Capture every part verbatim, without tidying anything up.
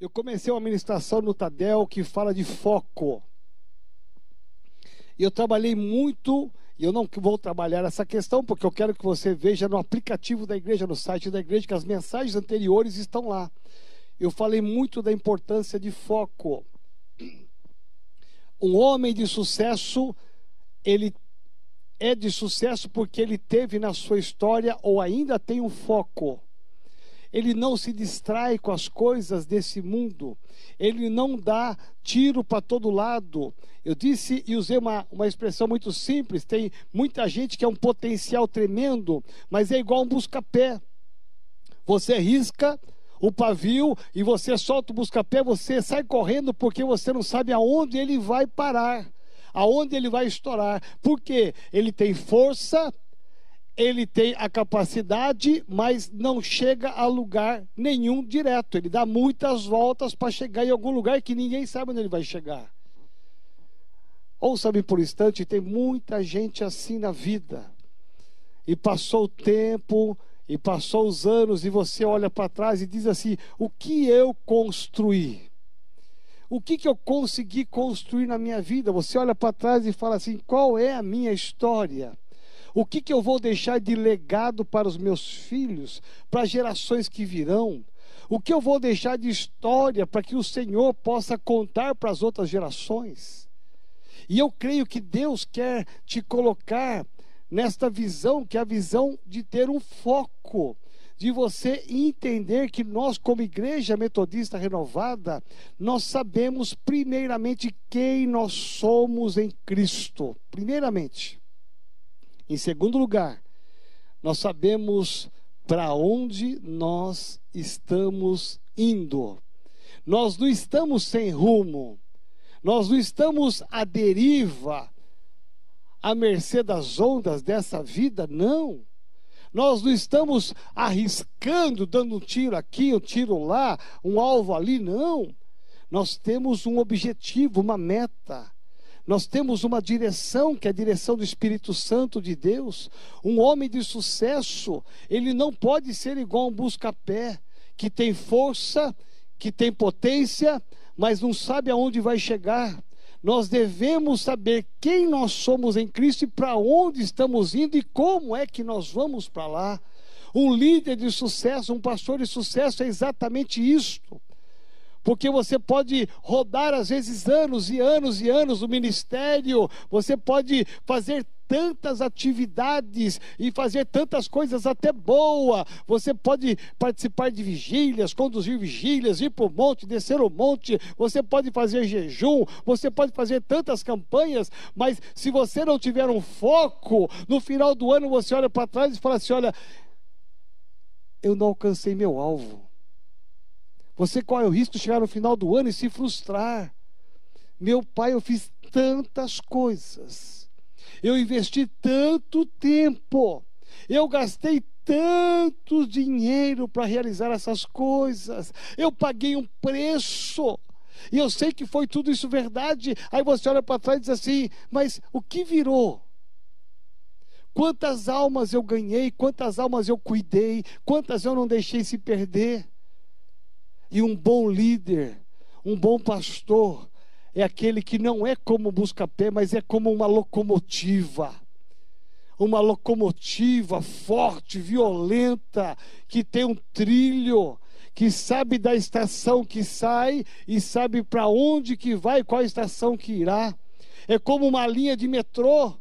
eu comecei uma ministração no Tadel que fala de foco. E eu trabalhei muito, e eu não vou trabalhar essa questão, porque eu quero que você veja no aplicativo da igreja, no site da igreja, que as mensagens anteriores estão lá. Eu falei muito da importância de foco. Um homem de sucesso, ele é de sucesso porque ele teve na sua história, ou ainda tem um foco. Ele não se distrai com as coisas desse mundo. Ele não dá tiro para todo lado. Eu disse e usei uma, uma expressão muito simples. Tem muita gente que é um potencial tremendo, mas é igual um busca-pé. Você risca o pavio e você solta o busca-pé, você sai correndo porque você não sabe aonde ele vai parar, aonde ele vai estourar. Porque ele tem força, ele tem a capacidade, mas não chega a lugar nenhum direto. Ele dá muitas voltas para chegar em algum lugar que ninguém sabe onde ele vai chegar. Ouça-me por um instante, tem muita gente assim na vida. E passou o tempo, e passou os anos, e você olha para trás e diz assim: o que eu construí? O que, que eu consegui construir na minha vida? Você olha para trás e fala assim: qual é a minha história? O que, que eu vou deixar de legado para os meus filhos, para as gerações que virão? O que eu vou deixar de história para que o Senhor possa contar para as outras gerações? E eu creio que Deus quer te colocar nesta visão, que é a visão de ter um foco, de você entender que nós, como Igreja Metodista Renovada, nós sabemos primeiramente quem nós somos em Cristo. Primeiramente. Em segundo lugar, nós sabemos para onde nós estamos indo. Nós não estamos sem rumo, nós não estamos à deriva, à mercê das ondas dessa vida, não. Nós não estamos arriscando, dando um tiro aqui, um tiro lá, um alvo ali, não. Nós temos um objetivo, uma meta. Nós temos uma direção, que é a direção do Espírito Santo de Deus. Um homem de sucesso, ele não pode ser igual um busca-pé, que tem força, que tem potência, mas não sabe aonde vai chegar. Nós devemos saber quem nós somos em Cristo e para onde estamos indo e como é que nós vamos para lá. Um líder de sucesso, um pastor de sucesso é exatamente isto. Porque você pode rodar, às vezes, anos e anos e anos no ministério. Você pode fazer tantas atividades e fazer tantas coisas até boa. Você pode participar de vigílias, conduzir vigílias, ir para o monte, descer o monte. Você pode fazer jejum, você pode fazer tantas campanhas. Mas se você não tiver um foco, no final do ano você olha para trás e fala assim: olha, eu não alcancei meu alvo. Você corre o risco de chegar no final do ano e se frustrar. Meu pai, eu fiz tantas coisas. Eu investi tanto tempo. Eu gastei tanto dinheiro para realizar essas coisas. Eu paguei um preço. E eu sei que foi tudo isso verdade. Aí você olha para trás e diz assim: mas o que virou? Quantas almas eu ganhei? Quantas almas eu cuidei? Quantas eu não deixei se perder? E um bom líder, um bom pastor, é aquele que não é como um busca-pé, mas é como uma locomotiva. Uma locomotiva forte, violenta, que tem um trilho, que sabe da estação que sai e sabe para onde que vai, qual estação que irá. É como uma linha de metrô,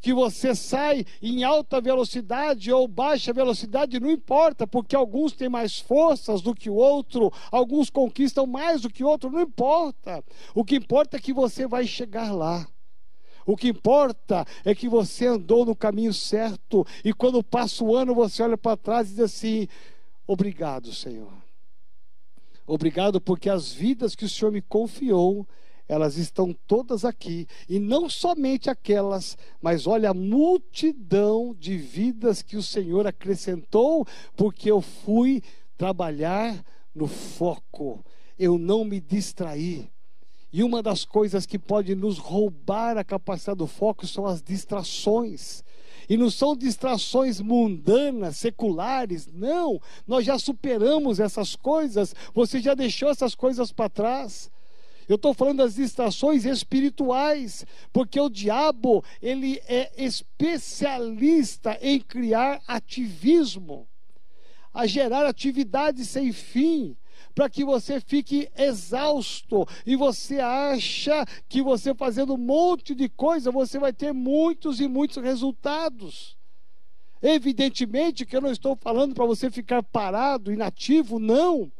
que você sai em alta velocidade ou baixa velocidade, não importa, porque alguns têm mais forças do que o outro, alguns conquistam mais do que o outro, não importa. O que importa é que você vai chegar lá. O que importa é que você andou no caminho certo, e quando passa o ano você olha para trás e diz assim: obrigado, Senhor. Obrigado porque as vidas que o Senhor me confiou, elas estão todas aqui, e não somente aquelas, mas olha a multidão de vidas que o Senhor acrescentou, porque eu fui trabalhar no foco, eu não me distraí. E uma das coisas que pode nos roubar a capacidade do foco são as distrações. E não são distrações mundanas, seculares, não. Nós já superamos essas coisas, você já deixou essas coisas para trás. Eu estou falando das distrações espirituais, porque o diabo, ele é especialista em criar ativismo, a gerar atividade sem fim, para que você fique exausto, e você acha que você fazendo um monte de coisa, você vai ter muitos e muitos resultados. Evidentemente que eu não estou falando para você ficar parado, inativo, não.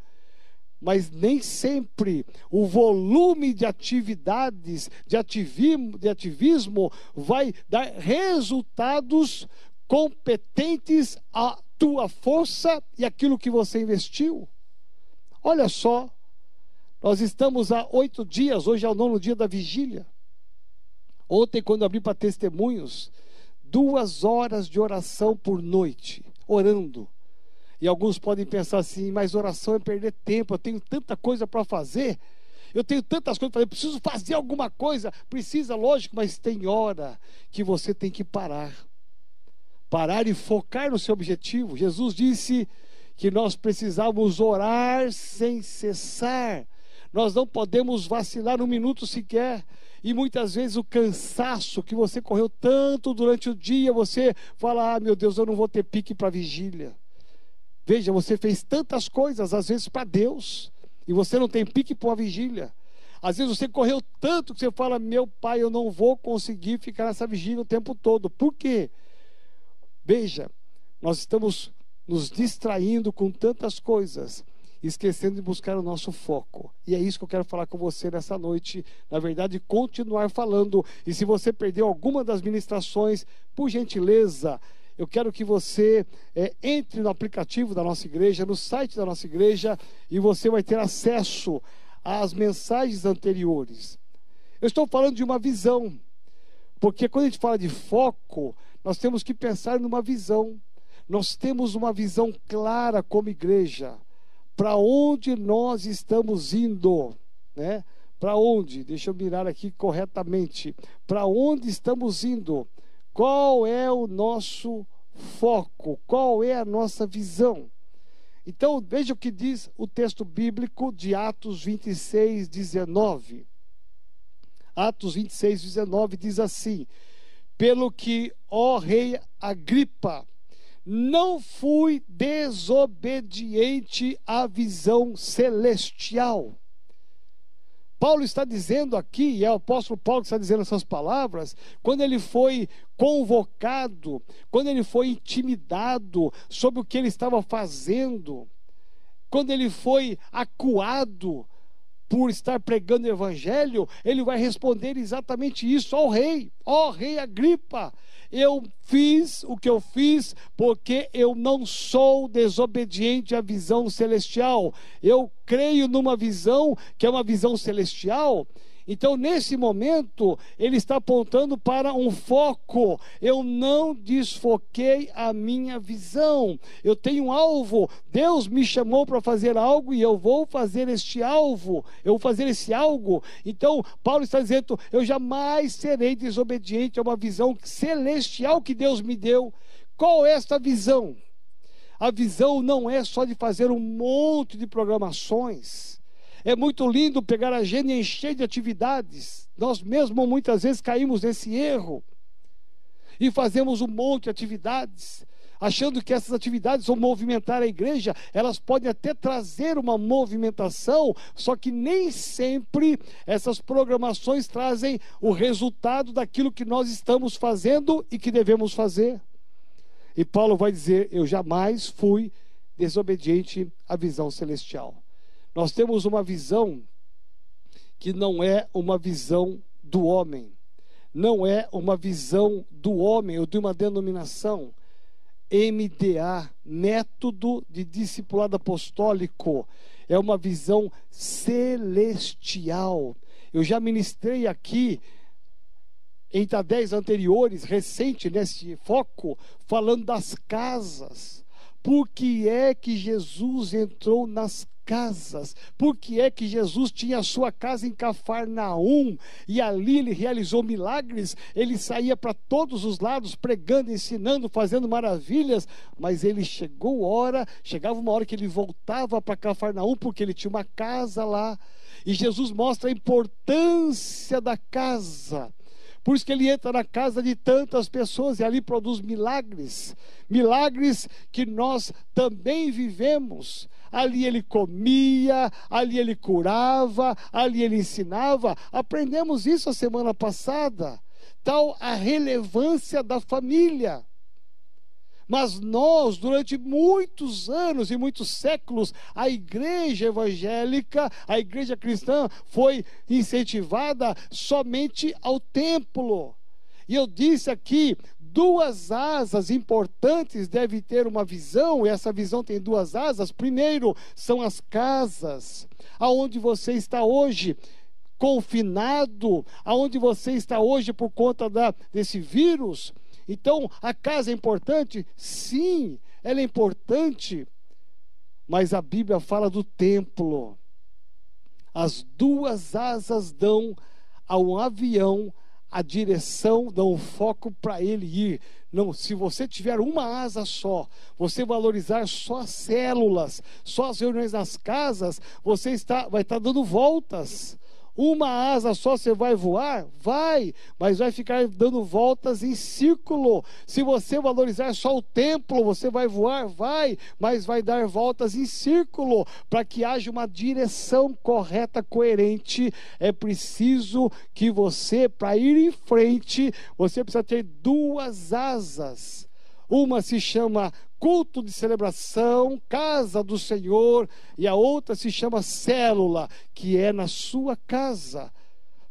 Mas nem sempre o volume de atividades, de ativismo, de ativismo vai dar resultados competentes à tua força e aquilo que você investiu. Olha só, nós estamos há oito dias, hoje é o nono dia da vigília. Ontem, quando abri para testemunhos, duas horas de oração por noite, orando. E alguns podem pensar assim, mas oração é perder tempo, eu tenho tanta coisa para fazer, eu tenho tantas coisas para fazer, preciso fazer alguma coisa, precisa, lógico, mas tem hora que você tem que parar, parar e focar no seu objetivo. Jesus disse que nós precisávamos orar sem cessar, nós não podemos vacilar um minuto sequer. E muitas vezes o cansaço que você correu tanto durante o dia, você fala, ah, meu Deus, eu não vou ter pique para vigília. Veja, você fez tantas coisas, às vezes para Deus, e você não tem pique para uma vigília. Às vezes você correu tanto que você fala, meu pai, eu não vou conseguir ficar nessa vigília o tempo todo. Por quê? Veja, nós estamos nos distraindo com tantas coisas, esquecendo de buscar o nosso foco. E é isso que eu quero falar com você nessa noite. Na verdade, continuar falando. E se você perdeu alguma das ministrações, por gentileza, eu quero que você é, entre no aplicativo da nossa igreja, no site da nossa igreja, e você vai ter acesso às mensagens anteriores. Eu estou falando de uma visão, porque quando a gente fala de foco, nós temos que pensar numa visão. Nós temos uma visão clara como igreja, para onde nós estamos indo, né? Para onde? Deixa eu mirar aqui corretamente. Para onde estamos indo? Qual é o nosso foco? Qual é a nossa visão? Então, veja o que diz o texto bíblico de Atos vinte e seis, dezenove. Atos vinte e seis, dezenove diz assim: pelo que, ó rei Agripa, não fui desobediente à visão celestial. Paulo está dizendo aqui, e é o apóstolo Paulo que está dizendo essas palavras, quando ele foi convocado, quando ele foi intimidado sobre o que ele estava fazendo, quando ele foi acuado por estar pregando o evangelho, ele vai responder exatamente isso ao rei, ó rei Agripa, eu fiz o que eu fiz porque eu não sou desobediente à visão celestial, eu creio numa visão que é uma visão celestial. Então, nesse momento, ele está apontando para um foco. Eu não desfoquei a minha visão. Eu tenho um alvo. Deus me chamou para fazer algo e eu vou fazer este alvo. Eu vou fazer esse algo. Então, Paulo está dizendo, eu jamais serei desobediente a uma visão celestial que Deus me deu. Qual é esta visão? A visão não é só de fazer um monte de programações. É muito lindo pegar a agenda e encher de atividades. Nós mesmos muitas vezes caímos nesse erro. E fazemos um monte de atividades, achando que essas atividades vão movimentar a igreja. Elas podem até trazer uma movimentação, só que nem sempre essas programações trazem o resultado daquilo que nós estamos fazendo e que devemos fazer. E Paulo vai dizer, eu jamais fui desobediente à visão celestial. Nós temos uma visão que não é uma visão do homem, não é uma visão do homem ou de uma denominação. M D A, Método de Discipulado Apostólico, é uma visão celestial. Eu já ministrei aqui em dez anteriores, recente nesse foco, falando das casas. Por que é que Jesus entrou nas casas. Por que é que Jesus tinha a sua casa em Cafarnaum e ali ele realizou milagres? Ele saía para todos os lados pregando, ensinando, fazendo maravilhas, mas ele chegou hora, chegava uma hora que ele voltava para Cafarnaum porque ele tinha uma casa lá. E Jesus mostra a importância da casa. Por isso que ele entra na casa de tantas pessoas e ali produz milagres. Milagres que nós também vivemos. Ali ele comia, ali ele curava, ali ele ensinava. Aprendemos isso a semana passada. Tal a relevância da família. Mas nós, durante muitos anos e muitos séculos, a igreja evangélica, a igreja cristã foi incentivada somente ao templo. E eu disse aqui, duas asas importantes deve ter uma visão, e essa visão tem duas asas. Primeiro, são as casas, aonde você está hoje, confinado, aonde você está hoje por conta da, desse vírus. Então, a casa é importante? Sim, ela é importante, mas a Bíblia fala do templo. As duas asas dão ao avião a direção, dão o foco para ele ir. Não, se você tiver uma asa só, você valorizar só as células, só as reuniões nas casas, você está, vai estar dando voltas. Uma asa só você vai voar? Vai, mas vai ficar dando voltas em círculo. Se você valorizar só o templo, você vai voar? Vai, mas vai dar voltas em círculo. Para que haja uma direção correta, coerente, é preciso que você, para ir em frente, você precisa ter duas asas. Uma se chama culto de celebração, casa do Senhor, e a outra se chama célula, que é na sua casa.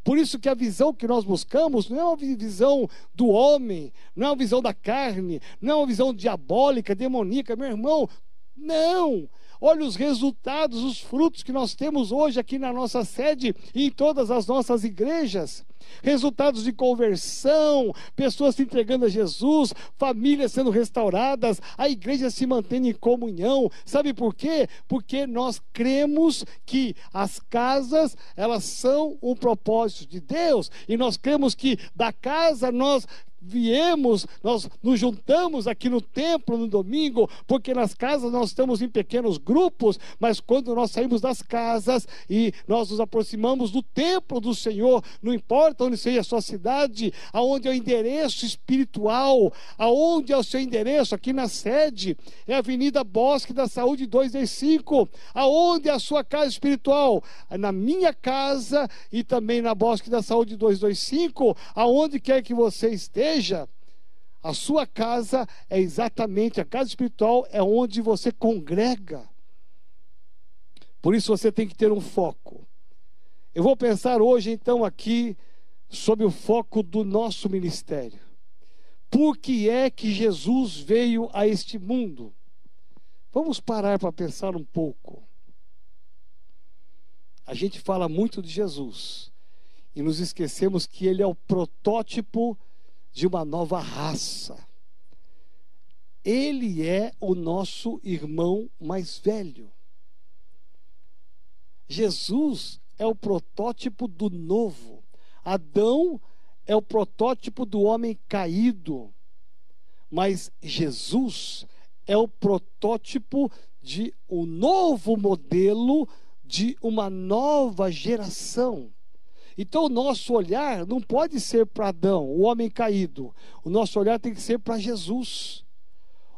Por isso que a visão que nós buscamos não é uma visão do homem, não é uma visão da carne, não é uma visão diabólica, demoníaca, meu irmão, não! Olha os resultados, os frutos que nós temos hoje aqui na nossa sede e em todas as nossas igrejas. Resultados de conversão, pessoas se entregando a Jesus, famílias sendo restauradas, a igreja se mantendo em comunhão. Sabe por quê? Porque nós cremos que as casas, elas são um propósito de Deus, e nós cremos que da casa nós viemos, nós nos juntamos aqui no templo no domingo, porque nas casas nós estamos em pequenos grupos, mas quando nós saímos das casas e nós nos aproximamos do templo do Senhor, não importa onde seja a sua cidade, aonde é o endereço espiritual, aonde é o seu endereço, aqui na sede é a Avenida Bosque da Saúde duzentos e cinco, aonde é a sua casa espiritual, na minha casa e também na Bosque da Saúde duzentos e vinte e cinco, aonde quer que você esteja. Veja, a sua casa é exatamente, a casa espiritual é onde você congrega. Por isso você tem que ter um foco. Eu vou pensar hoje então aqui sobre o foco do nosso ministério. Por que é que Jesus veio a este mundo? Vamos parar para pensar um pouco. A gente fala muito de Jesus e nos esquecemos que ele é o protótipo de uma nova raça. Ele é o nosso irmão mais velho. Jesus é o protótipo do novo. Adão é o protótipo do homem caído. Mas Jesus é o protótipo de um novo modelo, de uma nova geração. Então o nosso olhar não pode ser para Adão, o homem caído. O nosso olhar tem que ser para Jesus,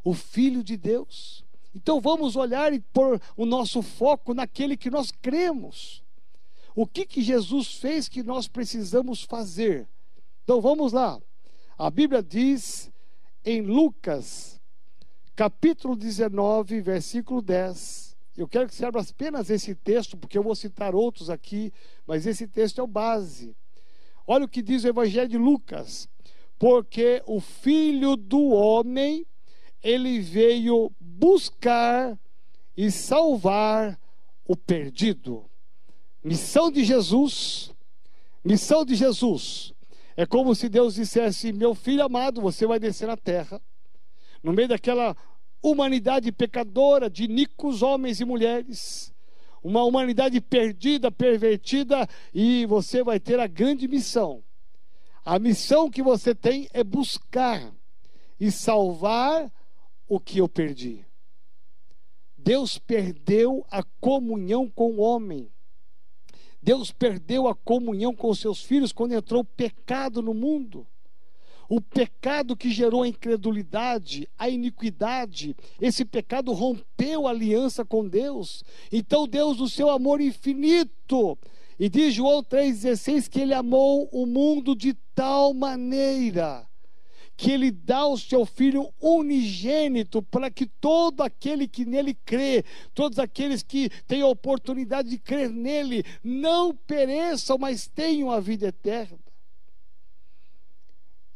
o Filho de Deus. Então vamos olhar e pôr o nosso foco naquele que nós cremos. O que que Jesus fez que nós precisamos fazer? Então vamos lá. A Bíblia diz em Lucas, capítulo dezenove, versículo dez. Eu quero que se abra apenas esse texto, porque eu vou citar outros aqui, mas esse texto é o base. Olha o que diz o Evangelho de Lucas: porque o Filho do Homem, ele veio buscar e salvar o perdido. Missão de Jesus, missão de Jesus. É como se Deus dissesse: meu filho amado, você vai descer na terra, no meio daquela humanidade pecadora de iníquos homens e mulheres, uma humanidade perdida, pervertida, e você vai ter a grande missão. A missão que você tem é buscar e salvar o que eu perdi. Deus perdeu a comunhão com o homem. Deus perdeu a comunhão com os seus filhos quando entrou o pecado no mundo. O pecado que gerou a incredulidade, a iniquidade, esse pecado rompeu a aliança com Deus. Então Deus, o seu amor infinito, e diz João três dezesseis que ele amou o mundo de tal maneira que ele dá o seu filho unigênito, para que todo aquele que nele crê, todos aqueles que têm a oportunidade de crer nele, não pereçam, mas tenham a vida eterna.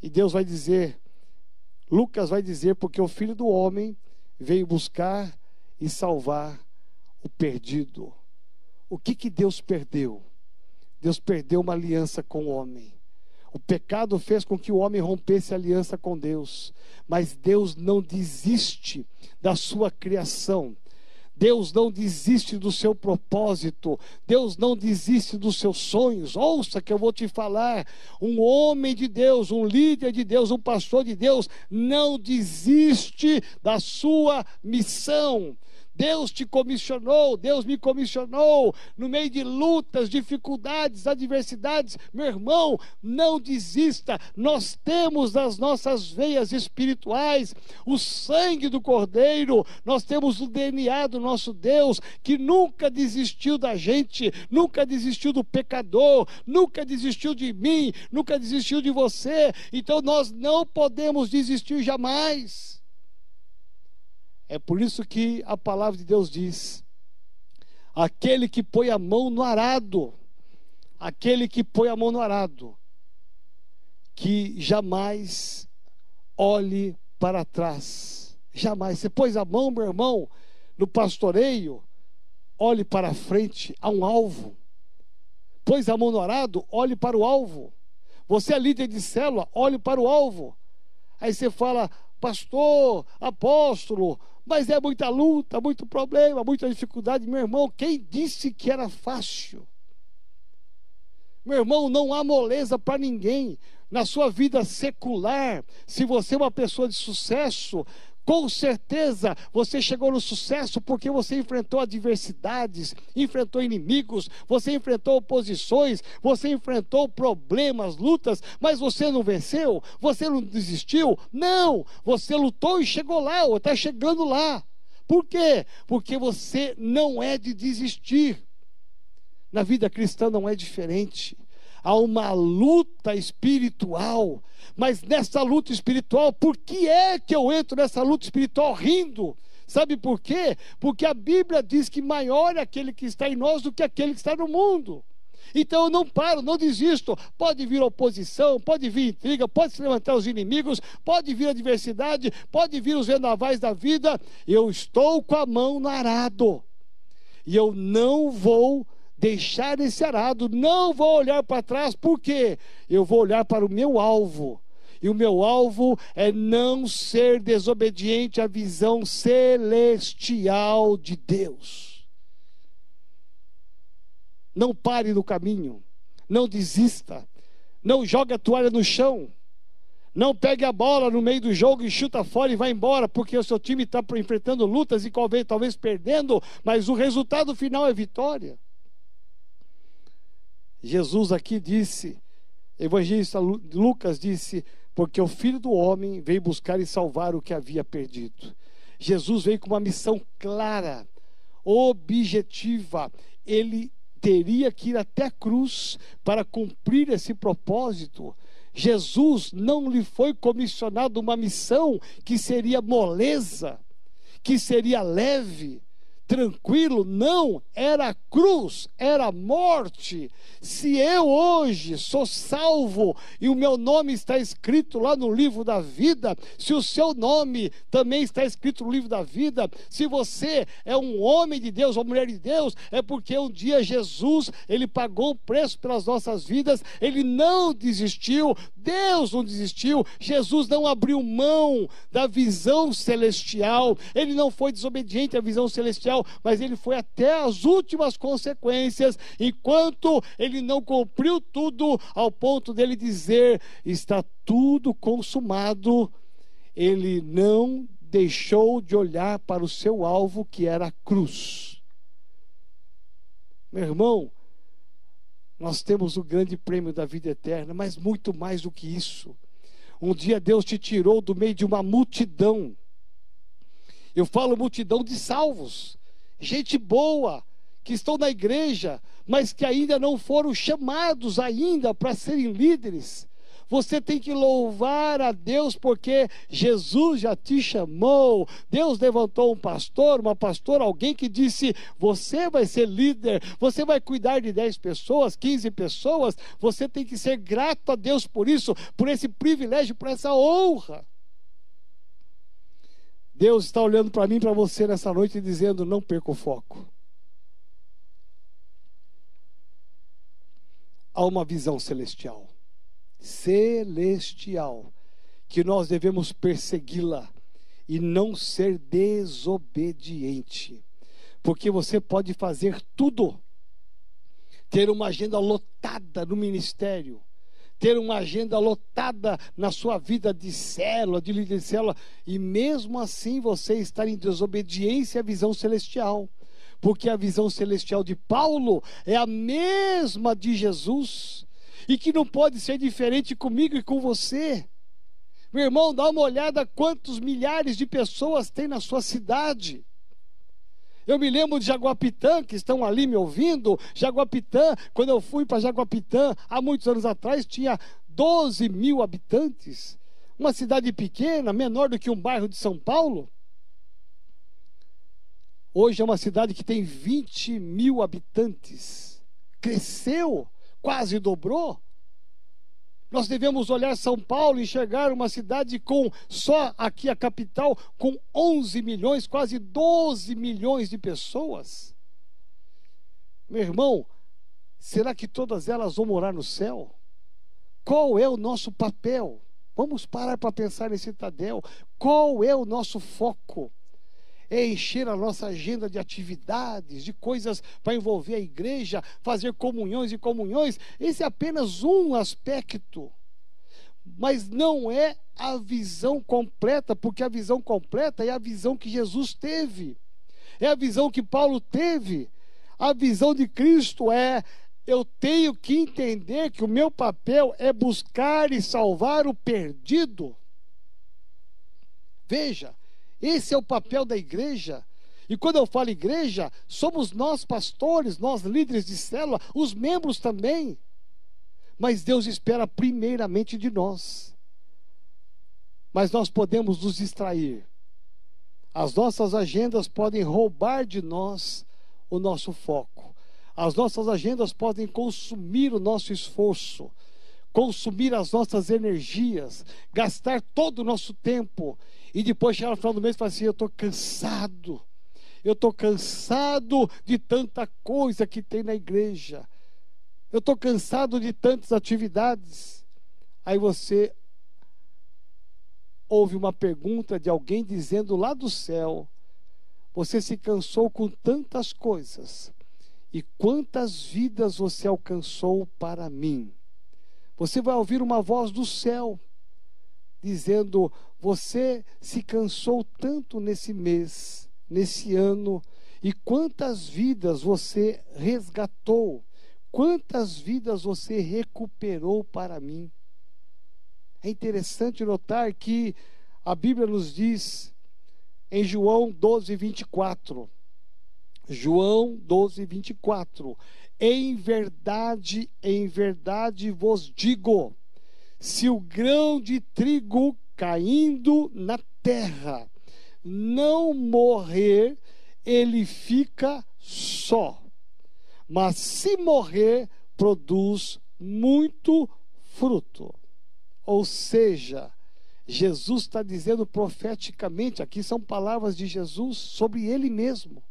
E Deus vai dizer, Lucas vai dizer, porque o Filho do Homem veio buscar e salvar o perdido. O que que Deus perdeu? Deus perdeu uma aliança com o homem. O pecado fez com que o homem rompesse a aliança com Deus. Mas Deus não desiste da sua criação. Deus não desiste do seu propósito. Deus não desiste dos seus sonhos. Ouça que eu vou te falar. Um homem de Deus, um líder de Deus, um pastor de Deus, não desiste da sua missão. Deus te comissionou, Deus me comissionou, no meio de lutas, dificuldades, adversidades, meu irmão, não desista. Nós temos nas nossas veias espirituais o sangue do Cordeiro, nós temos o D N A do nosso Deus, que nunca desistiu da gente, nunca desistiu do pecador, nunca desistiu de mim, nunca desistiu de você. Então nós não podemos desistir jamais. É por isso que a palavra de Deus diz: aquele que põe a mão no arado, aquele que põe a mão no arado, que jamais olhe para trás. Jamais. Você pôs a mão, meu irmão, no pastoreio, olhe para frente, a um alvo. Pôs a mão no arado, olhe para o alvo. Você é líder de célula, olhe para o alvo. Aí você fala: pastor, apóstolo, mas é muita luta, muito problema, muita dificuldade. Meu irmão, quem disse que era fácil? Meu irmão, não há moleza para ninguém. Na sua vida secular, se você é uma pessoa de sucesso, com certeza você chegou no sucesso porque você enfrentou adversidades, enfrentou inimigos, você enfrentou oposições, você enfrentou problemas, lutas, mas você não venceu, você não desistiu, não, você lutou e chegou lá, ou está chegando lá. Por quê? Porque você não é de desistir. Na vida cristã não é diferente. Há uma luta espiritual, mas nessa luta espiritual, por que é que eu entro nessa luta espiritual rindo? Sabe por quê? Porque a Bíblia diz que maior é aquele que está em nós do que aquele que está no mundo. Então eu não paro, não desisto. Pode vir oposição, pode vir intriga, pode se levantar os inimigos, pode vir adversidade, pode vir os vendavais da vida. Eu estou com a mão no arado e eu não vou deixar esse arado, não vou olhar para trás, porque eu vou olhar para o meu alvo, e o meu alvo é não ser desobediente à visão celestial de Deus. Não pare no caminho, não desista, não jogue a toalha no chão, não pegue a bola no meio do jogo e chuta fora e vai embora, porque o seu time está enfrentando lutas e talvez perdendo, mas o resultado final é vitória. Jesus aqui disse, evangelista Lucas disse, porque o Filho do Homem veio buscar e salvar o que havia perdido. Jesus veio com uma missão clara, objetiva. Ele teria que ir até a cruz para cumprir esse propósito. Jesus não lhe foi comissionado uma missão que seria moleza, que seria leve, tranquilo, não, era a cruz, era a morte. Se eu hoje sou salvo e o meu nome está escrito lá no livro da vida, se o seu nome também está escrito no livro da vida, se você é um homem de Deus, uma mulher de Deus, é porque um dia Jesus, ele pagou o preço pelas nossas vidas, ele não desistiu, Deus não desistiu, Jesus não abriu mão da visão celestial, ele não foi desobediente à visão celestial, mas ele foi até as últimas consequências, enquanto ele não cumpriu tudo ao ponto dele dizer, está tudo consumado, ele não deixou de olhar para o seu alvo que era a cruz. Meu irmão, nós temos o grande prêmio da vida eterna, mas muito mais do que isso. Um dia Deus te tirou do meio de uma multidão. Eu falo multidão de salvos, gente boa, que estão na igreja, mas que ainda não foram chamados ainda para serem líderes. Você tem que louvar a Deus, porque Jesus já te chamou. Deus levantou um pastor, uma pastora, alguém que disse, você vai ser líder, você vai cuidar de dez pessoas, quinze pessoas, você tem que ser grato a Deus por isso, por esse privilégio, por essa honra. Deus está olhando para mim e para você nessa noite e dizendo, não perca o foco. Há uma visão celestial. celestial, que nós devemos persegui-la e não ser desobediente, porque você pode fazer tudo, ter uma agenda lotada no ministério, ter uma agenda lotada na sua vida de célula, de líder de célula, e mesmo assim você estar em desobediência à visão celestial, porque a visão celestial de Paulo é a mesma de Jesus, e que não pode ser diferente comigo e com você. Meu irmão, dá uma olhada quantos milhares de pessoas tem na sua cidade. Eu me lembro de Jaguapitã, que estão ali me ouvindo. Jaguapitã, quando eu fui para Jaguapitã, há muitos anos atrás, tinha doze mil habitantes. Uma cidade pequena, menor do que um bairro de São Paulo. Hoje é uma cidade que tem vinte mil habitantes. Cresceu. Quase dobrou. Nós devemos olhar São Paulo e enxergar uma cidade com, só aqui a capital, com onze milhões, quase doze milhões de pessoas. Meu irmão, será que todas elas vão morar no céu? Qual é o nosso papel? Vamos parar para pensar nesse Tadel. Qual é o nosso foco? É encher a nossa agenda de atividades, de coisas para envolver a igreja, fazer comunhões e comunhões. Esse é apenas um aspecto, mas não é a visão completa, porque a visão completa é a visão que Jesus teve, é a visão que Paulo teve. A visão de Cristo é, eu tenho que entender que o meu papel é buscar e salvar o perdido. Veja, esse é o papel da igreja. E quando eu falo igreja, somos nós pastores, nós líderes de célula, os membros também. Mas Deus espera primeiramente de nós. Mas nós podemos nos distrair. As nossas agendas podem roubar de nós o nosso foco. As nossas agendas podem consumir o nosso esforço, consumir as nossas energias, gastar todo o nosso tempo, e depois chegar no final do mês e falar assim, eu estou cansado, eu estou cansado de tanta coisa que tem na igreja, eu estou cansado de tantas atividades. Aí você ouve uma pergunta de alguém dizendo lá do céu, você se cansou com tantas coisas, e quantas vidas você alcançou para mim? Você vai ouvir uma voz do céu dizendo, você se cansou tanto nesse mês, nesse ano, e quantas vidas você resgatou, quantas vidas você recuperou para mim. É interessante notar que a Bíblia nos diz em João doze, vinte e quatro, João doze, vinte e quatro, em verdade, em verdade vos digo, se o grão de trigo caindo na terra não morrer, ele fica só, mas se morrer, produz muito fruto. Ou seja, Jesus está dizendo profeticamente, aqui são palavras de Jesus sobre ele mesmo.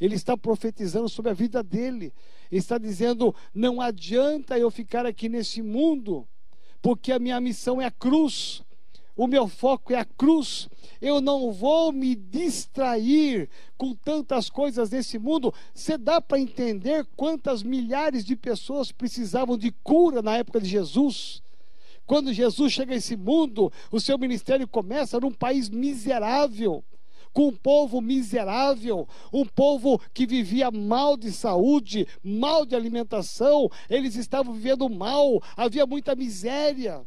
Ele está profetizando sobre a vida dele. Ele está dizendo, não adianta eu ficar aqui nesse mundo, porque a minha missão é a cruz, o meu foco é a cruz. Eu não vou me distrair com tantas coisas desse mundo. Você dá para entender quantas milhares de pessoas precisavam de cura na época de Jesus? Quando Jesus chega a esse mundo, o seu ministério começa num país miserável, com um povo miserável, um povo que vivia mal de saúde, mal de alimentação. Eles estavam vivendo mal, havia muita miséria.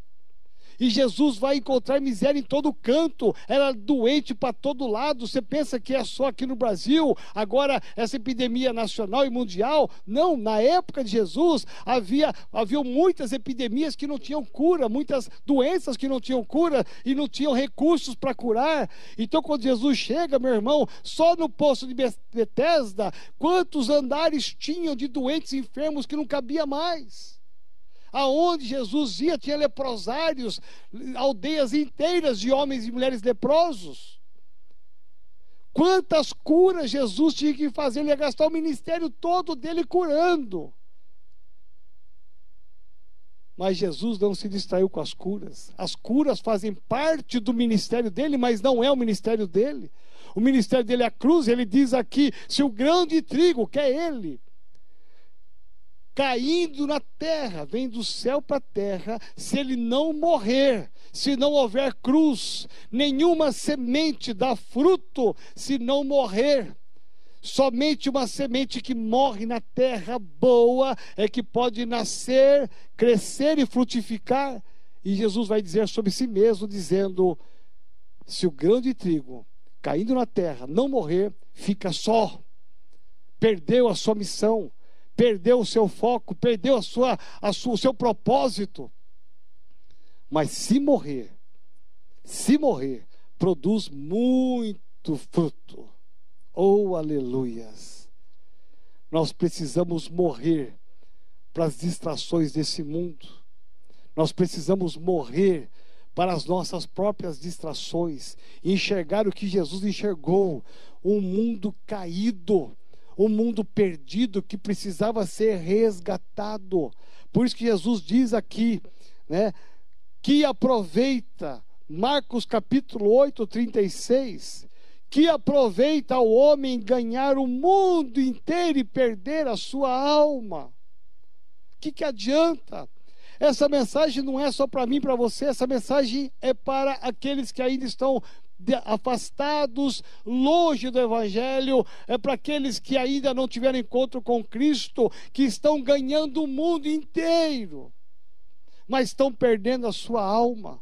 E Jesus vai encontrar miséria em todo canto, era doente para todo lado. Você pensa que é só aqui no Brasil, agora essa epidemia nacional e mundial? Não, na época de Jesus havia, havia muitas epidemias que não tinham cura, muitas doenças que não tinham cura e não tinham recursos para curar. Então quando Jesus chega, meu irmão, só no poço de Bethesda, quantos andares tinham de doentes enfermos que não cabia mais? Aonde Jesus ia tinha leprosários, aldeias inteiras de homens e mulheres leprosos. Quantas curas Jesus tinha que fazer? Ele ia gastar o ministério todo dele curando. Mas Jesus não se distraiu com as curas. As curas fazem parte do ministério dele, mas não é o ministério dele. O ministério dele é a cruz. Ele diz aqui: se o grão de trigo, que é ele, caindo na terra, vem do céu para a terra, se ele não morrer, se não houver cruz, nenhuma semente dá fruto se não morrer. Somente uma semente que morre na terra boa é que pode nascer, crescer e frutificar. E Jesus vai dizer sobre si mesmo, dizendo: se o grão de trigo, caindo na terra, não morrer, fica só, perdeu a sua missão, perdeu o seu foco, perdeu a sua, a sua, o seu propósito. Mas se morrer, se morrer, produz muito fruto. Oh, aleluias! Nós precisamos morrer para as distrações desse mundo. Nós precisamos morrer para as nossas próprias distrações. Enxergar o que Jesus enxergou: um mundo caído, um mundo perdido que precisava ser resgatado. Por isso que Jesus diz aqui, né, que aproveita, Marcos capítulo oito, trinta e seis, que aproveita o homem ganhar o mundo inteiro e perder a sua alma. O que, que adianta? Essa mensagem não é só para mim, para você, essa mensagem é para aqueles que ainda estão afastados, longe do Evangelho, é para aqueles que ainda não tiveram encontro com Cristo, que estão ganhando o mundo inteiro, mas estão perdendo a sua alma.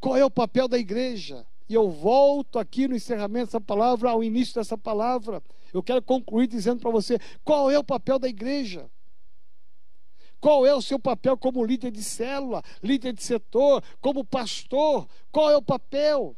Qual é o papel da igreja? E eu volto aqui no encerramento dessa palavra, ao início dessa palavra. Eu quero concluir dizendo para você: qual é o papel da igreja? Qual é o seu papel como líder de célula, líder de setor, como pastor? Qual é o papel?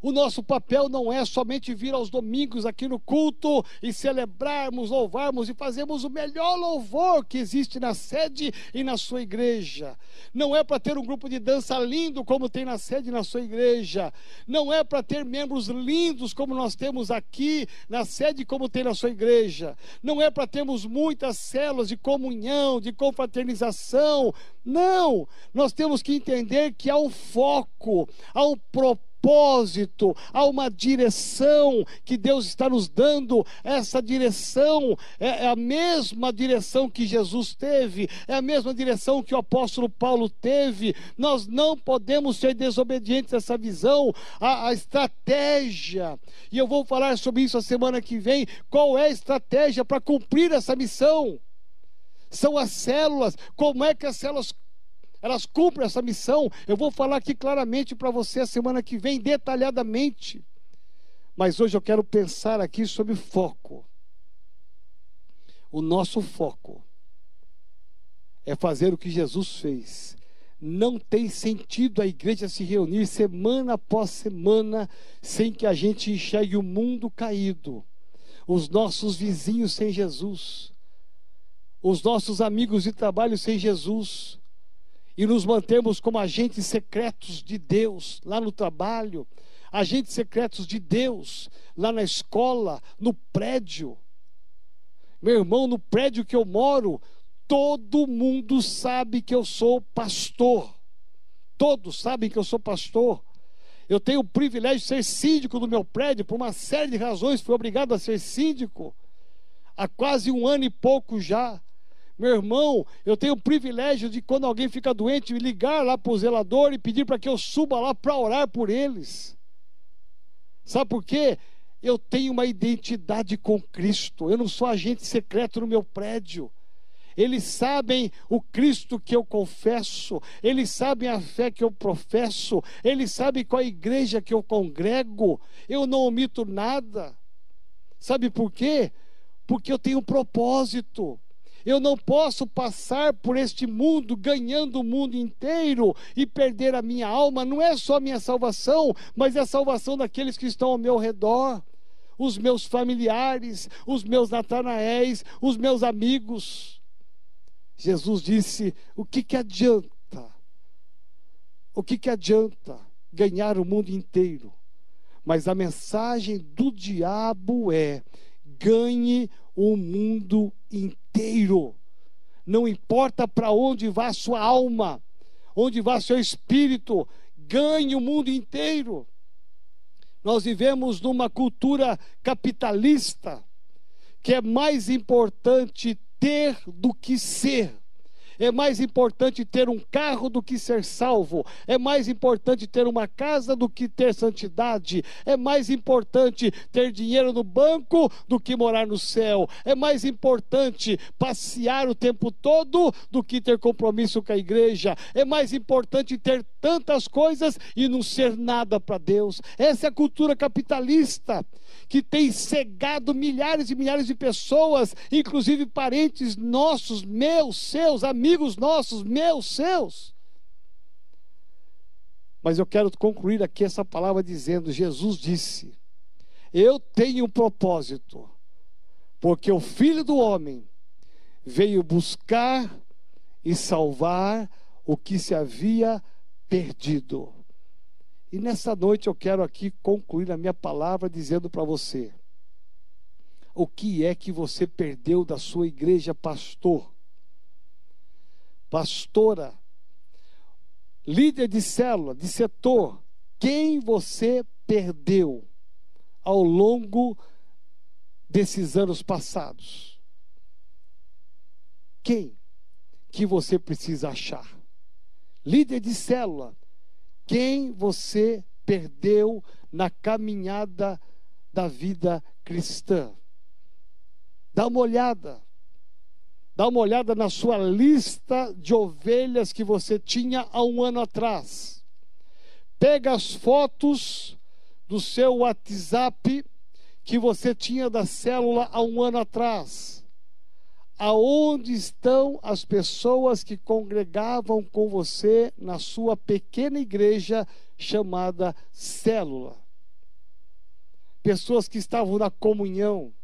O nosso papel não é somente vir aos domingos aqui no culto e celebrarmos, louvarmos e fazermos o melhor louvor que existe na sede e na sua igreja. Não é para ter um grupo de dança lindo como tem na sede e na sua igreja. Não é para ter membros lindos como nós temos aqui na sede, como tem na sua igreja. Não é para termos muitas células de comunhão, de confraternização. Não! Nós temos que entender que há um foco, há um propósito, propósito, há uma direção que Deus está nos dando. Essa direção é a mesma direção que Jesus teve, é a mesma direção que o apóstolo Paulo teve. Nós não podemos ser desobedientes a essa visão, a, a estratégia, e eu vou falar sobre isso a semana que vem. Qual é a estratégia para cumprir essa missão? São as células. Como é que as células Elas cumprem essa missão? Eu vou falar aqui claramente para você a semana que vem, detalhadamente. Mas hoje eu quero pensar aqui sobre foco. O nosso foco é fazer o que Jesus fez. Não tem sentido a igreja se reunir semana após semana sem que a gente enxergue o mundo caído, os nossos vizinhos sem Jesus, os nossos amigos de trabalho sem Jesus, e nos mantemos como agentes secretos de Deus lá no trabalho, agentes secretos de Deus lá na escola, no prédio. Meu irmão, no prédio que eu moro, todo mundo sabe que eu sou pastor, todos sabem que eu sou pastor. Eu tenho o privilégio de ser síndico do meu prédio. Por uma série de razões fui obrigado a ser síndico há quase um ano e pouco já. Meu irmão, eu tenho o privilégio de, quando alguém fica doente, ligar lá para o zelador e pedir para que eu suba lá para orar por eles. Sabe por quê? Eu tenho uma identidade com Cristo. Eu não sou agente secreto no meu prédio. Eles sabem o Cristo que eu confesso, eles sabem a fé que eu professo, eles sabem qual é a igreja que eu congrego. Eu não omito nada. Sabe por quê? Porque eu tenho um propósito. Eu não posso passar por este mundo ganhando o mundo inteiro e perder a minha alma. Não é só a minha salvação, mas é a salvação daqueles que estão ao meu redor, os meus familiares, os meus Natanaéis, os meus amigos. Jesus disse: o que que adianta? O que que adianta ganhar o mundo inteiro? Mas a mensagem do diabo é: ganhe o mundo inteiro. Não importa para onde vá a sua alma, onde vá seu espírito, ganhe o mundo inteiro. Nós vivemos numa cultura capitalista que é mais importante ter do que ser. É mais importante ter um carro do que ser salvo. É mais importante ter uma casa do que ter santidade. É mais importante ter dinheiro no banco do que morar no céu. É mais importante passear o tempo todo do que ter compromisso com a igreja. É mais importante ter tantas coisas e não ser nada para Deus. Essa é a cultura capitalista que tem cegado milhares e milhares de pessoas, inclusive parentes nossos, meus, seus, amigos amigos nossos, meus, seus. Mas eu quero concluir aqui essa palavra dizendo: Jesus disse: eu tenho um propósito, porque o Filho do Homem veio buscar e salvar o que se havia perdido. E nessa noite eu quero aqui concluir a minha palavra dizendo para você: o que é que você perdeu da sua igreja, pastor, pastora, líder de célula, de setor? Quem você perdeu ao longo desses anos passados? Quem que você precisa achar? Líder de célula, quem você perdeu na caminhada da vida cristã? Dá uma olhada. Dá uma olhada na sua lista de ovelhas que você tinha há um ano atrás. Pega as fotos do seu WhatsApp que você tinha da célula há um ano atrás. Aonde estão as pessoas que congregavam com você na sua pequena igreja chamada célula? Pessoas que estavam na comunhão,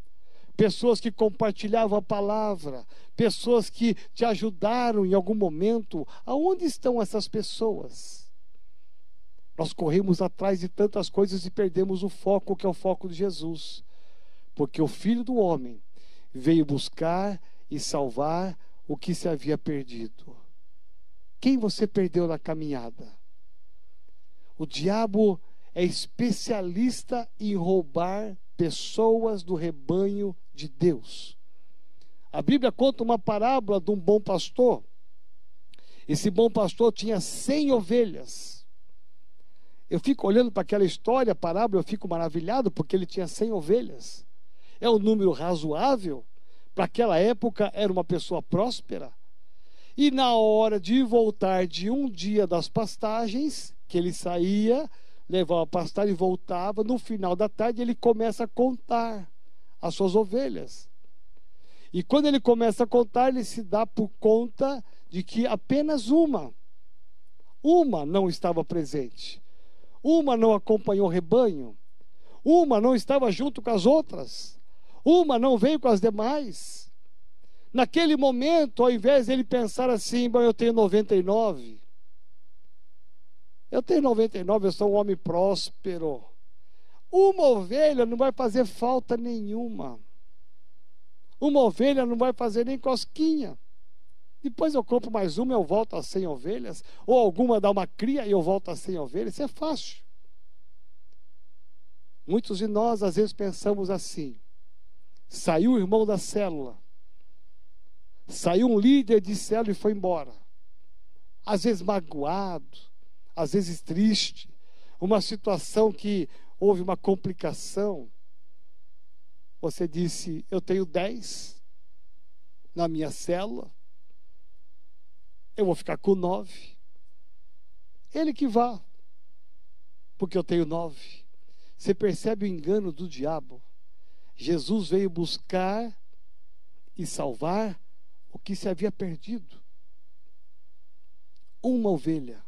pessoas que compartilhavam a palavra, pessoas que te ajudaram em algum momento. Aonde estão essas pessoas? Nós corremos atrás de tantas coisas e perdemos o foco, que é o foco de Jesus. Porque o Filho do Homem veio buscar e salvar o que se havia perdido. Quem você perdeu na caminhada? O diabo é especialista em roubar pessoas do rebanho de Deus. A Bíblia conta uma parábola de um bom pastor. Esse bom pastor tinha cem ovelhas. Eu fico olhando para aquela história, a parábola, eu fico maravilhado, porque ele tinha cem ovelhas. É um número razoável. Para aquela época era uma pessoa próspera. E na hora de voltar de um dia das pastagens, que ele saía, levava a pastar e voltava, no final da tarde ele começa a contar as suas ovelhas. E quando ele começa a contar, ele se dá por conta de que apenas uma uma não estava presente, uma não acompanhou o rebanho, uma não estava junto com as outras, uma não veio com as demais. Naquele momento, ao invés de ele pensar assim: bom, eu tenho noventa e nove, eu tenho noventa e nove, eu sou um homem próspero, uma ovelha não vai fazer falta nenhuma, uma ovelha não vai fazer nem cosquinha, depois eu compro mais uma, eu volto a cem ovelhas, ou alguma dá uma cria e eu volto a cem ovelhas. Isso é fácil. Muitos de nós às vezes pensamos assim: saiu o irmão da célula, saiu um líder de célula e foi embora, às vezes magoado, às vezes triste, uma situação que houve uma complicação. Você disse: eu tenho dez na minha célula, eu vou ficar com nove, ele que vá, porque eu tenho nove. Você percebe o engano do diabo? Jesus veio buscar e salvar o que se havia perdido. Uma ovelha,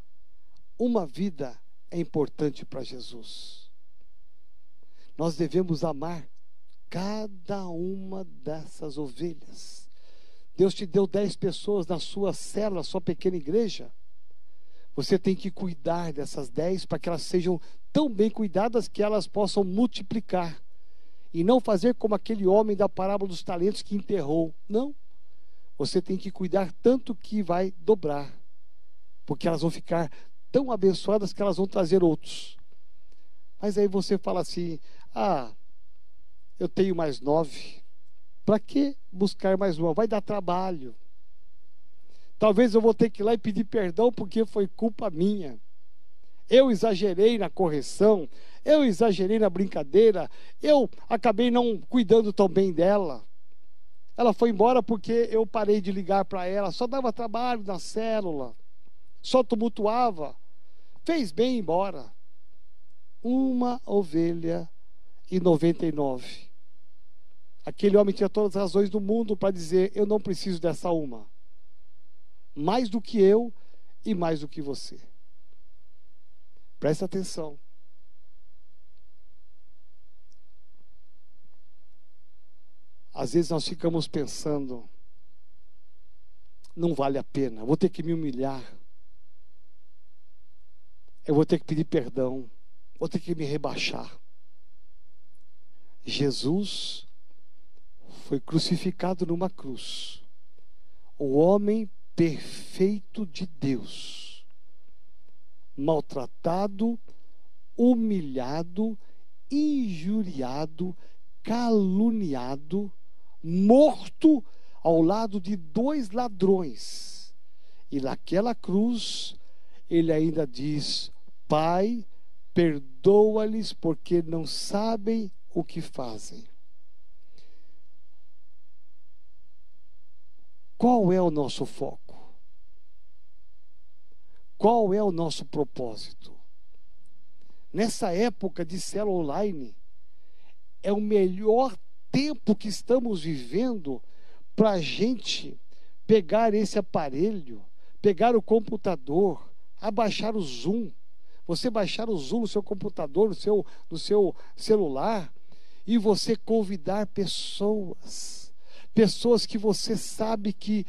uma vida é importante para Jesus. Nós devemos amar cada uma dessas ovelhas. Deus te deu dez pessoas na sua célula, sua pequena igreja. Você tem que cuidar dessas dez para que elas sejam tão bem cuidadas que elas possam multiplicar. E não fazer como aquele homem da parábola dos talentos que enterrou. Não. Você tem que cuidar tanto que vai dobrar. Porque elas vão ficar tão abençoadas que elas vão trazer outros. Mas aí você fala assim: ah, eu tenho mais nove. Para que buscar mais uma? Vai dar trabalho. Talvez eu vou ter que ir lá e pedir perdão porque foi culpa minha. Eu exagerei na correção, eu exagerei na brincadeira, eu acabei não cuidando tão bem dela. Ela foi embora porque eu parei de ligar para ela, só dava trabalho na célula, só tumultuava. Fez bem ir embora. Uma ovelha e noventa e nove. Aquele homem tinha todas as razões do mundo para dizer: eu não preciso dessa uma. Mais do que eu e mais do que você. Presta atenção. Às vezes nós ficamos pensando: não vale a pena, vou ter que me humilhar, eu vou ter que pedir perdão, vou ter que me rebaixar. Jesus foi crucificado numa cruz. O homem perfeito de Deus, maltratado, humilhado, injuriado, caluniado, morto ao lado de dois ladrões. E naquela cruz ele ainda diz: Pai, perdoa-lhes porque não sabem o que fazem. Qual é o nosso foco? Qual é o nosso propósito? Nessa época de célula online, é o melhor tempo que estamos vivendo para a gente pegar esse aparelho, pegar o computador, abaixar o Zoom. Você baixar o Zoom no seu computador, no seu, no seu celular, e você convidar pessoas, pessoas que você sabe que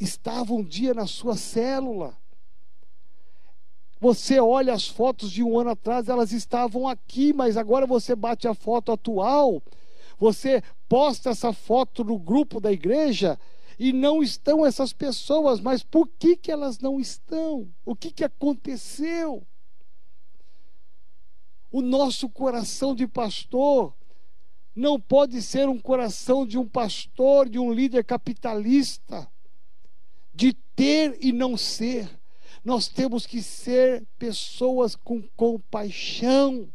estavam um dia na sua célula. Você olha as fotos de um ano atrás, elas estavam aqui, mas agora você bate a foto atual, você posta essa foto no grupo da igreja e não estão essas pessoas. Mas por que que elas não estão? O que que aconteceu? O nosso coração de pastor não pode ser um coração de um pastor, de um líder capitalista, de ter e não ser. Nós temos que ser pessoas com compaixão.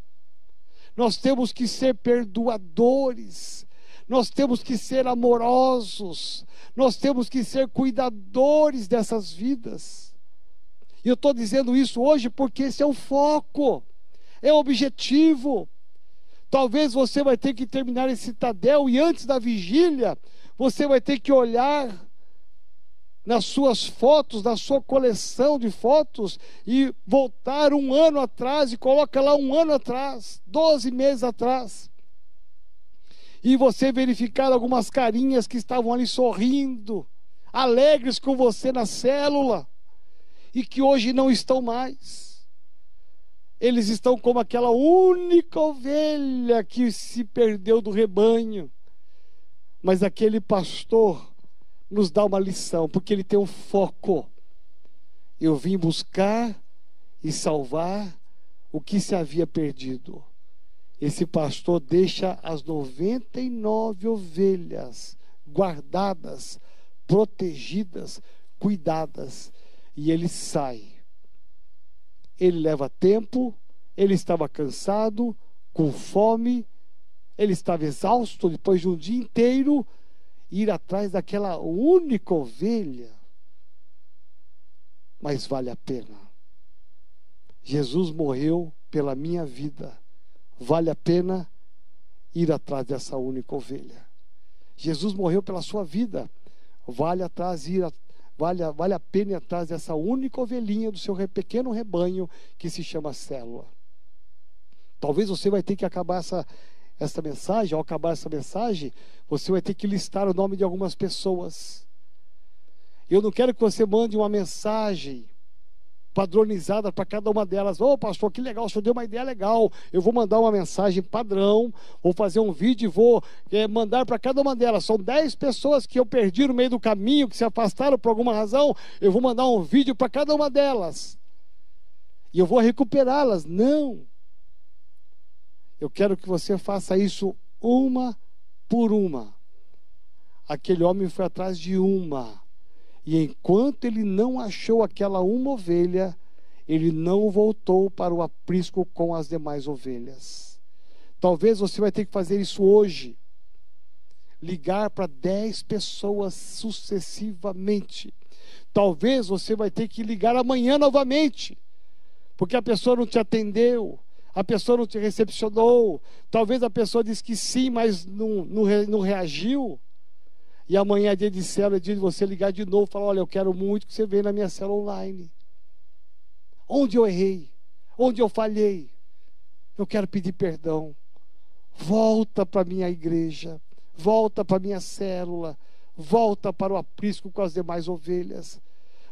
Nós temos que ser perdoadores. Nós temos que ser amorosos. Nós temos que ser cuidadores dessas vidas. E eu estou dizendo isso hoje porque esse é o foco. É o objetivo. Talvez você vai ter que terminar esse Tadel e antes da vigília, você vai ter que olhar nas suas fotos, na sua coleção de fotos, e voltar um ano atrás, e coloca lá um ano atrás, doze meses atrás, e você verificar algumas carinhas que estavam ali sorrindo, alegres com você na célula, e que hoje não estão mais. Eles estão como aquela única ovelha que se perdeu do rebanho. Mas aquele pastor nos dá uma lição, porque ele tem um foco. Eu vim buscar e salvar o que se havia perdido. Esse pastor deixa as noventa e nove ovelhas guardadas, protegidas, cuidadas, e ele sai. Ele leva tempo, ele estava cansado, com fome, ele estava exausto depois de um dia inteiro ir atrás daquela única ovelha. Mas vale a pena. Jesus morreu pela minha vida. Vale a pena ir atrás dessa única ovelha. Jesus morreu pela sua vida. Vale, atrás ir a, vale, vale a pena ir atrás dessa única ovelhinha do seu pequeno rebanho que se chama célula. Talvez você vai ter que acabar essa, essa mensagem. Ao acabar essa mensagem, você vai ter que listar o nome de algumas pessoas. Eu não quero que você mande uma mensagem padronizada para cada uma delas. Ô, pastor, que legal, o senhor deu uma ideia legal. Eu vou mandar uma mensagem padrão, vou fazer um vídeo e vou é, mandar para cada uma delas. São dez pessoas que eu perdi no meio do caminho, que se afastaram por alguma razão. Eu vou mandar um vídeo para cada uma delas. E eu vou recuperá-las. Não. Eu quero que você faça isso uma por uma. Aquele homem foi atrás de uma. E enquanto ele não achou aquela uma ovelha, ele não voltou para o aprisco com as demais ovelhas. Talvez você vai ter que fazer isso hoje. Ligar para dez pessoas sucessivamente. Talvez você vai ter que ligar amanhã novamente, porque a pessoa não te atendeu, a pessoa não te recepcionou. Talvez a pessoa disse que sim, mas não, não, não reagiu. E amanhã é dia de célula, é dia de você ligar de novo e falar: olha, eu quero muito que você venha na minha célula online. Onde eu errei? Onde eu falhei? Eu quero pedir perdão. Volta para a minha igreja. Volta para a minha célula. Volta para o aprisco com as demais ovelhas.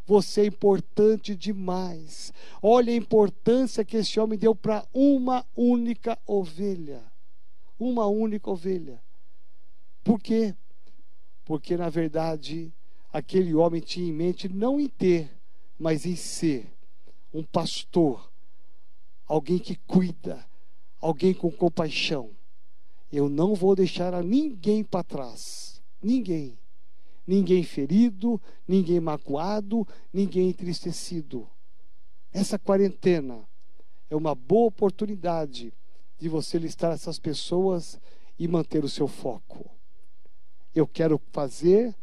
Você é importante demais. Olha a importância que esse homem deu para uma única ovelha. Uma única ovelha. Por quê? Porque, na verdade, aquele homem tinha em mente, não em ter, mas em ser um pastor, alguém que cuida, alguém com compaixão. Eu não vou deixar a ninguém para trás, ninguém. Ninguém ferido, ninguém magoado, ninguém entristecido. Essa quarentena é uma boa oportunidade de você listar essas pessoas e manter o seu foco. Eu quero fazer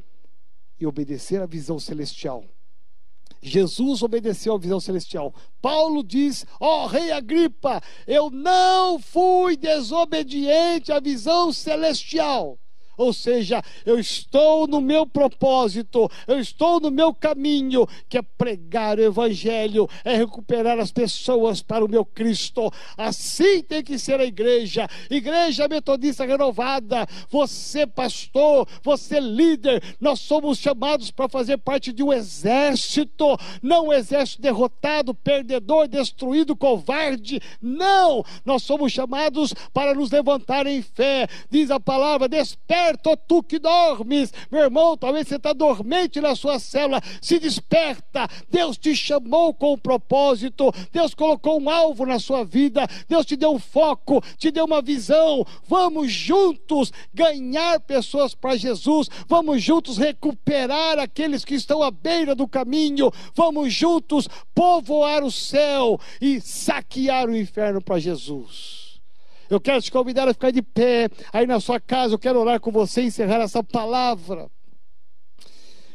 e obedecer à visão celestial. Jesus obedeceu à visão celestial. Paulo diz: ó rei Agripa, eu não fui desobediente à visão celestial. Ou seja, eu estou no meu propósito, eu estou no meu caminho, que é pregar o evangelho, é recuperar as pessoas para o meu Cristo. Assim tem que ser a igreja, Igreja Metodista Renovada. Você pastor, você líder, nós somos chamados para fazer parte de um exército, não um exército derrotado, perdedor, destruído, covarde. Não, nós somos chamados para nos levantar em fé. Diz a palavra: desperta, tu que dormes. Meu irmão, talvez você está dormente na sua célula. Se desperta. Deus te chamou com um propósito. Deus colocou um alvo na sua vida. Deus te deu um foco, te deu uma visão. Vamos juntos ganhar pessoas para Jesus. Vamos juntos recuperar aqueles que estão à beira do caminho. Vamos juntos povoar o céu e saquear o inferno para Jesus. Eu quero te convidar a ficar de pé aí na sua casa. Eu quero orar com você e encerrar essa palavra.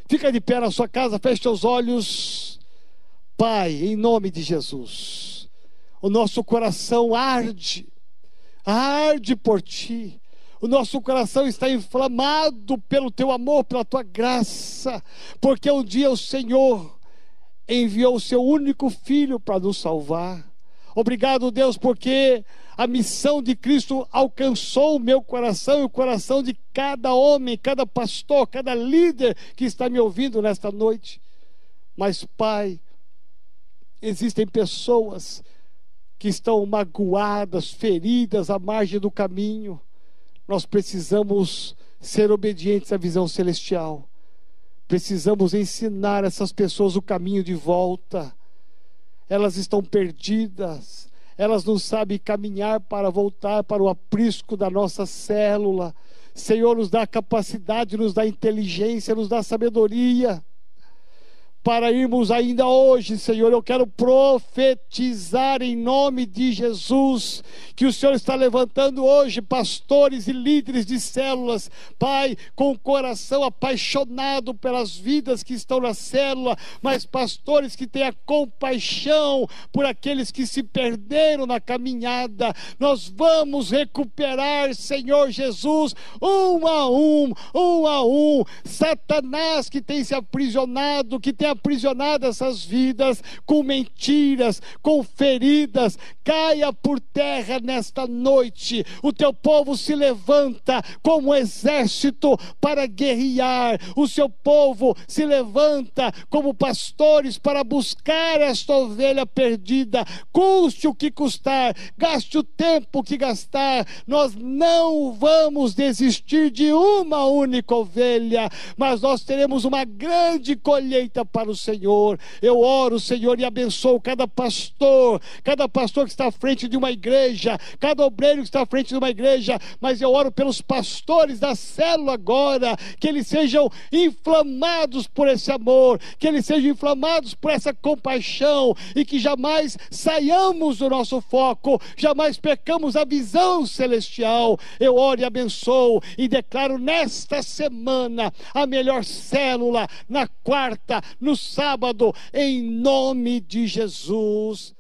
Fica de pé na sua casa, feche seus olhos. Pai, em nome de Jesus, o nosso coração arde, arde por ti. O nosso coração está inflamado pelo teu amor, pela tua graça, porque um dia o Senhor enviou o seu único filho para nos salvar. Obrigado, Deus, porque a missão de Cristo alcançou o meu coração e o coração de cada homem, cada pastor, cada líder que está me ouvindo nesta noite. Mas, Pai, existem pessoas que estão magoadas, feridas à margem do caminho. Nós precisamos ser obedientes à visão celestial. Precisamos ensinar essas pessoas o caminho de volta. Elas estão perdidas. Elas não sabem caminhar para voltar para o aprisco da nossa célula. Senhor, nos dá capacidade, nos dá inteligência, nos dá sabedoria para irmos ainda hoje, Senhor. Eu quero profetizar em nome de Jesus, que o Senhor está levantando hoje pastores e líderes de células, Pai, com o coração apaixonado pelas vidas que estão na célula, mas pastores que tenham compaixão por aqueles que se perderam na caminhada. Nós vamos recuperar, Senhor Jesus, um a um, um a um, Satanás que tem se aprisionado, que tem aprisionado essas vidas com mentiras, com feridas, caia por terra nesta noite. O teu povo se levanta como exército para guerrear, o seu povo se levanta como pastores para buscar esta ovelha perdida, custe o que custar, gaste o tempo que gastar, nós não vamos desistir de uma única ovelha, mas nós teremos uma grande colheita para o Senhor. Eu oro, Senhor, e abençoo cada pastor, cada pastor que está à frente de uma igreja, cada obreiro que está à frente de uma igreja, mas eu oro pelos pastores da célula agora, que eles sejam inflamados por esse amor, que eles sejam inflamados por essa compaixão, e que jamais saiamos do nosso foco, jamais percamos a visão celestial. Eu oro e abençoo e declaro nesta semana a melhor célula, na quarta, no sábado, em nome de Jesus.